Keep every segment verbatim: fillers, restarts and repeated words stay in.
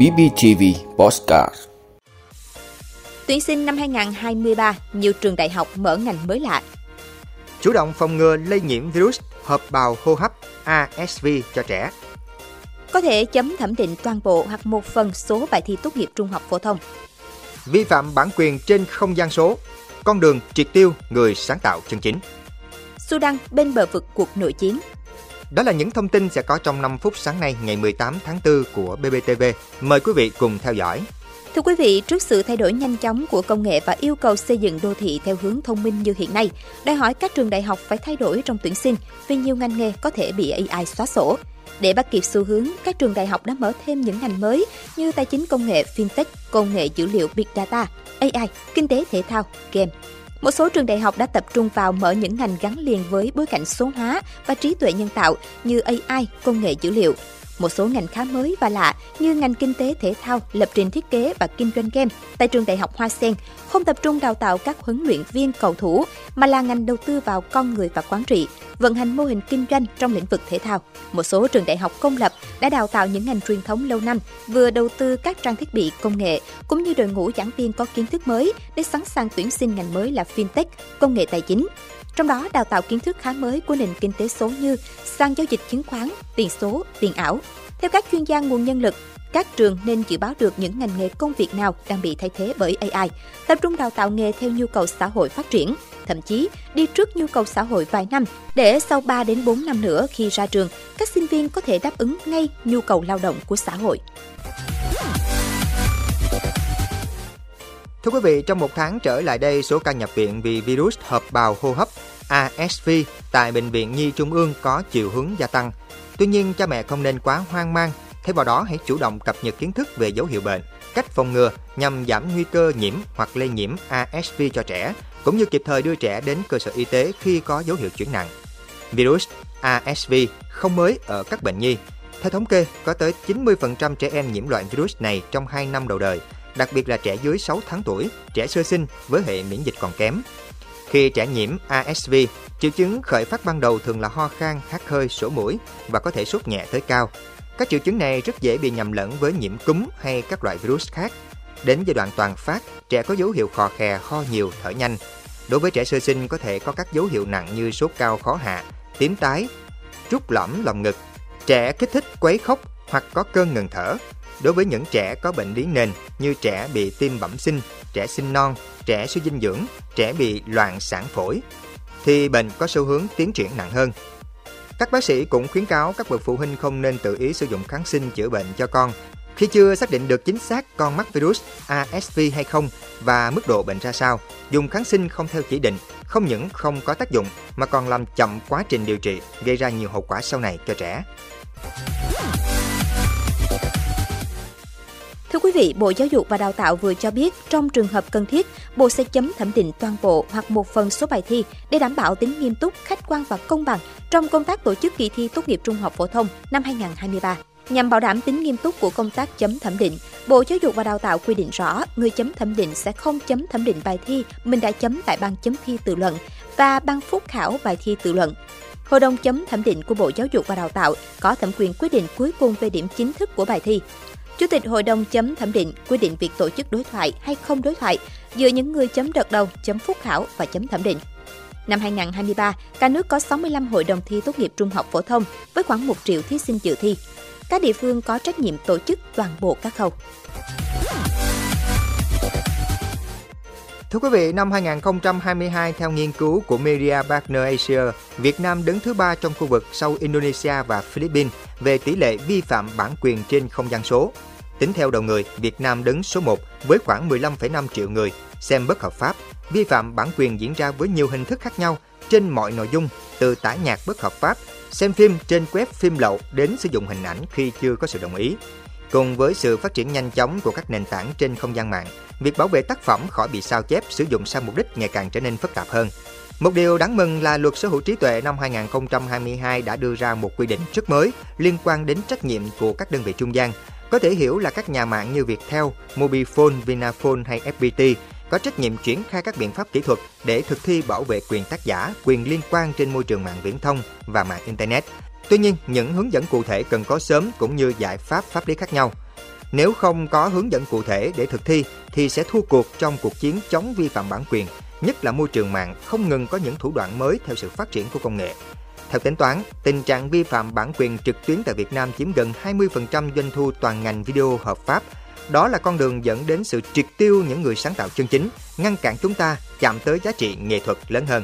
bê bê tê vê Podcast. Tuyển sinh năm hai không hai ba, nhiều trường đại học mở ngành mới lạ. Chủ động phòng ngừa lây nhiễm virus hợp bào hô hấp A S V cho trẻ. Có thể chấm thẩm định toàn bộ hoặc một phần số bài thi tốt nghiệp trung học phổ thông. Vi phạm bản quyền trên không gian số, con đường triệt tiêu người sáng tạo chân chính. Sudan bên bờ vực cuộc nội chiến. Đó là những thông tin sẽ có trong năm phút sáng nay ngày mười tám tháng tư của bê bê tê vê. Mời quý vị cùng theo dõi. Thưa quý vị, trước sự thay đổi nhanh chóng của công nghệ và yêu cầu xây dựng đô thị theo hướng thông minh như hiện nay, đòi hỏi các trường đại học phải thay đổi trong tuyển sinh vì nhiều ngành nghề có thể bị a i xóa sổ. Để bắt kịp xu hướng, các trường đại học đã mở thêm những ngành mới như tài chính công nghệ, FinTech, công nghệ dữ liệu Big Data, a i, kinh tế thể thao, game. Một số trường đại học đã tập trung vào mở những ngành gắn liền với bối cảnh số hóa và trí tuệ nhân tạo như a i, công nghệ dữ liệu. Một số ngành khá mới và lạ như ngành kinh tế thể thao, lập trình thiết kế và kinh doanh game tại trường đại học Hoa Sen không tập trung đào tạo các huấn luyện viên cầu thủ mà là ngành đầu tư vào con người và quản trị, vận hành mô hình kinh doanh trong lĩnh vực thể thao. Một số trường đại học công lập đã đào tạo những ngành truyền thống lâu năm, vừa đầu tư các trang thiết bị công nghệ cũng như đội ngũ giảng viên có kiến thức mới để sẵn sàng tuyển sinh ngành mới là FinTech, công nghệ tài chính. Trong đó, đào tạo kiến thức khá mới của nền kinh tế số như sàn giao dịch chứng khoán, tiền số, tiền ảo. Theo các chuyên gia nguồn nhân lực, các trường nên dự báo được những ngành nghề công việc nào đang bị thay thế bởi a i, tập trung đào tạo nghề theo nhu cầu xã hội phát triển, thậm chí đi trước nhu cầu xã hội vài năm để sau ba đến bốn năm nữa khi ra trường, các sinh viên có thể đáp ứng ngay nhu cầu lao động của xã hội. Thưa quý vị, trong một tháng trở lại đây, số ca nhập viện vì virus hợp bào hô hấp A S V tại Bệnh viện Nhi Trung ương có chiều hướng gia tăng. Tuy nhiên, cha mẹ không nên quá hoang mang, thay vào đó hãy chủ động cập nhật kiến thức về dấu hiệu bệnh, cách phòng ngừa nhằm giảm nguy cơ nhiễm hoặc lây nhiễm a ét vê cho trẻ, cũng như kịp thời đưa trẻ đến cơ sở y tế khi có dấu hiệu chuyển nặng. Virus a ét vê không mới ở các bệnh nhi. Theo thống kê, có tới chín mươi phần trăm trẻ em nhiễm loại virus này trong hai năm đầu đời, đặc biệt là trẻ dưới sáu tháng tuổi, trẻ sơ sinh với hệ miễn dịch còn kém. Khi trẻ nhiễm a ét vê, triệu chứng khởi phát ban đầu thường là ho khan, hắt hơi, sổ mũi và có thể sốt nhẹ tới cao. Các triệu chứng này rất dễ bị nhầm lẫn với nhiễm cúm hay các loại virus khác. Đến giai đoạn toàn phát, trẻ có dấu hiệu khò khè, ho nhiều, thở nhanh. Đối với trẻ sơ sinh có thể có các dấu hiệu nặng như sốt cao khó hạ, tím tái, trút lõm lồng ngực, trẻ kích thích quấy khóc hoặc có cơn ngừng thở. Đối với những trẻ có bệnh lý nền như trẻ bị tim bẩm sinh, trẻ sinh non, trẻ suy dinh dưỡng, trẻ bị loạn sản phổi, thì bệnh có xu hướng tiến triển nặng hơn. Các bác sĩ cũng khuyến cáo các bậc phụ huynh không nên tự ý sử dụng kháng sinh chữa bệnh cho con khi chưa xác định được chính xác con mắc virus a ét vê hay không và mức độ bệnh ra sao. Dùng kháng sinh không theo chỉ định không những không có tác dụng mà còn làm chậm quá trình điều trị, gây ra nhiều hậu quả sau này cho trẻ. Thưa quý vị, Bộ Giáo dục và Đào tạo vừa cho biết, trong trường hợp cần thiết, Bộ sẽ chấm thẩm định toàn bộ hoặc một phần số bài thi để đảm bảo tính nghiêm túc, khách quan và công bằng trong công tác tổ chức kỳ thi tốt nghiệp trung học phổ thông năm hai không hai ba. Nhằm bảo đảm tính nghiêm túc của công tác chấm thẩm định, Bộ Giáo dục và Đào tạo quy định rõ người chấm thẩm định sẽ không chấm thẩm định bài thi mình đã chấm tại ban chấm thi tự luận và ban phúc khảo bài thi tự luận. Hội đồng chấm thẩm định của Bộ Giáo dục và Đào tạo có thẩm quyền quyết định cuối cùng về điểm chính thức của bài thi. Chủ tịch Hội đồng chấm thẩm định quy định việc tổ chức đối thoại hay không đối thoại giữa những người chấm đợt đầu, chấm phúc khảo và chấm thẩm định. Năm hai không hai ba, cả nước có sáu mươi lăm hội đồng thi tốt nghiệp trung học phổ thông với khoảng một triệu thí sinh dự thi. Các địa phương có trách nhiệm tổ chức toàn bộ các khâu. Thưa quý vị, năm hai không hai hai, theo nghiên cứu của Media Partner Asia, Việt Nam đứng thứ ba trong khu vực sau Indonesia và Philippines về tỷ lệ vi phạm bản quyền trên không gian số. Tính theo đầu người, Việt Nam đứng số một với khoảng mười lăm phẩy năm triệu người xem bất hợp pháp. Vi phạm bản quyền diễn ra với nhiều hình thức khác nhau trên mọi nội dung, từ tải nhạc bất hợp pháp, xem phim trên web phim lậu đến sử dụng hình ảnh khi chưa có sự đồng ý. Cùng với sự phát triển nhanh chóng của các nền tảng trên không gian mạng, việc bảo vệ tác phẩm khỏi bị sao chép sử dụng sai mục đích ngày càng trở nên phức tạp hơn. Một điều đáng mừng là Luật Sở hữu trí tuệ năm hai không hai hai đã đưa ra một quy định rất mới liên quan đến trách nhiệm của các đơn vị trung gian. Có thể hiểu là các nhà mạng như Viettel, Mobifone, Vinaphone hay F P T có trách nhiệm triển khai các biện pháp kỹ thuật để thực thi bảo vệ quyền tác giả, quyền liên quan trên môi trường mạng viễn thông và mạng Internet. Tuy nhiên, những hướng dẫn cụ thể cần có sớm cũng như giải pháp pháp lý khác nhau. Nếu không có hướng dẫn cụ thể để thực thi thì sẽ thua cuộc trong cuộc chiến chống vi phạm bản quyền, nhất là môi trường mạng không ngừng có những thủ đoạn mới theo sự phát triển của công nghệ. Theo tính toán, tình trạng vi phạm bản quyền trực tuyến tại Việt Nam chiếm gần hai mươi phần trăm doanh thu toàn ngành video hợp pháp. Đó là con đường dẫn đến sự triệt tiêu những người sáng tạo chân chính, ngăn cản chúng ta chạm tới giá trị nghệ thuật lớn hơn.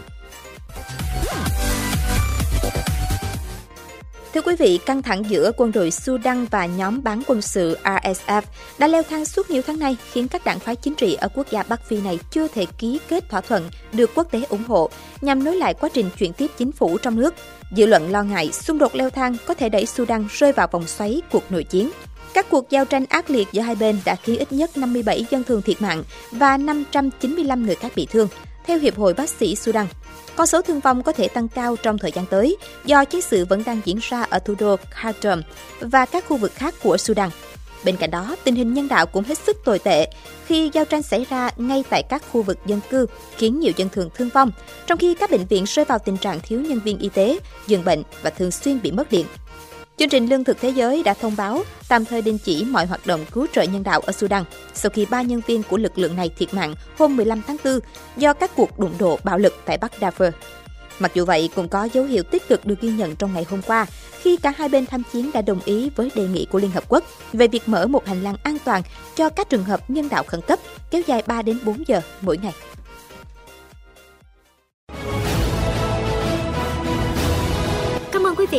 Thưa quý vị, căng thẳng giữa quân đội Sudan và nhóm bán quân sự R S F đã leo thang suốt nhiều tháng nay, khiến các đảng phái chính trị ở quốc gia Bắc Phi này chưa thể ký kết thỏa thuận được quốc tế ủng hộ nhằm nối lại quá trình chuyển tiếp chính phủ trong nước. Dư luận lo ngại xung đột leo thang có thể đẩy Sudan rơi vào vòng xoáy cuộc nội chiến. Các cuộc giao tranh ác liệt giữa hai bên đã khiến ít nhất năm mươi bảy dân thường thiệt mạng và năm trăm chín mươi lăm người khác bị thương, theo Hiệp hội Bác sĩ Sudan. Con số thương vong có thể tăng cao trong thời gian tới do chiến sự vẫn đang diễn ra ở thủ đô Khartoum và các khu vực khác của Sudan. Bên cạnh đó, tình hình nhân đạo cũng hết sức tồi tệ khi giao tranh xảy ra ngay tại các khu vực dân cư, khiến nhiều dân thường thương vong, trong khi các bệnh viện rơi vào tình trạng thiếu nhân viên y tế, giường bệnh và thường xuyên bị mất điện. Chương trình Lương thực Thế giới đã thông báo tạm thời đình chỉ mọi hoạt động cứu trợ nhân đạo ở Sudan sau khi ba nhân viên của lực lượng này thiệt mạng hôm mười lăm tháng tư do các cuộc đụng độ bạo lực tại Bắc Darfur. Mặc dù vậy, cũng có dấu hiệu tích cực được ghi nhận trong ngày hôm qua khi cả hai bên tham chiến đã đồng ý với đề nghị của Liên Hợp Quốc về việc mở một hành lang an toàn cho các trường hợp nhân đạo khẩn cấp kéo dài ba đến bốn giờ mỗi ngày. Quý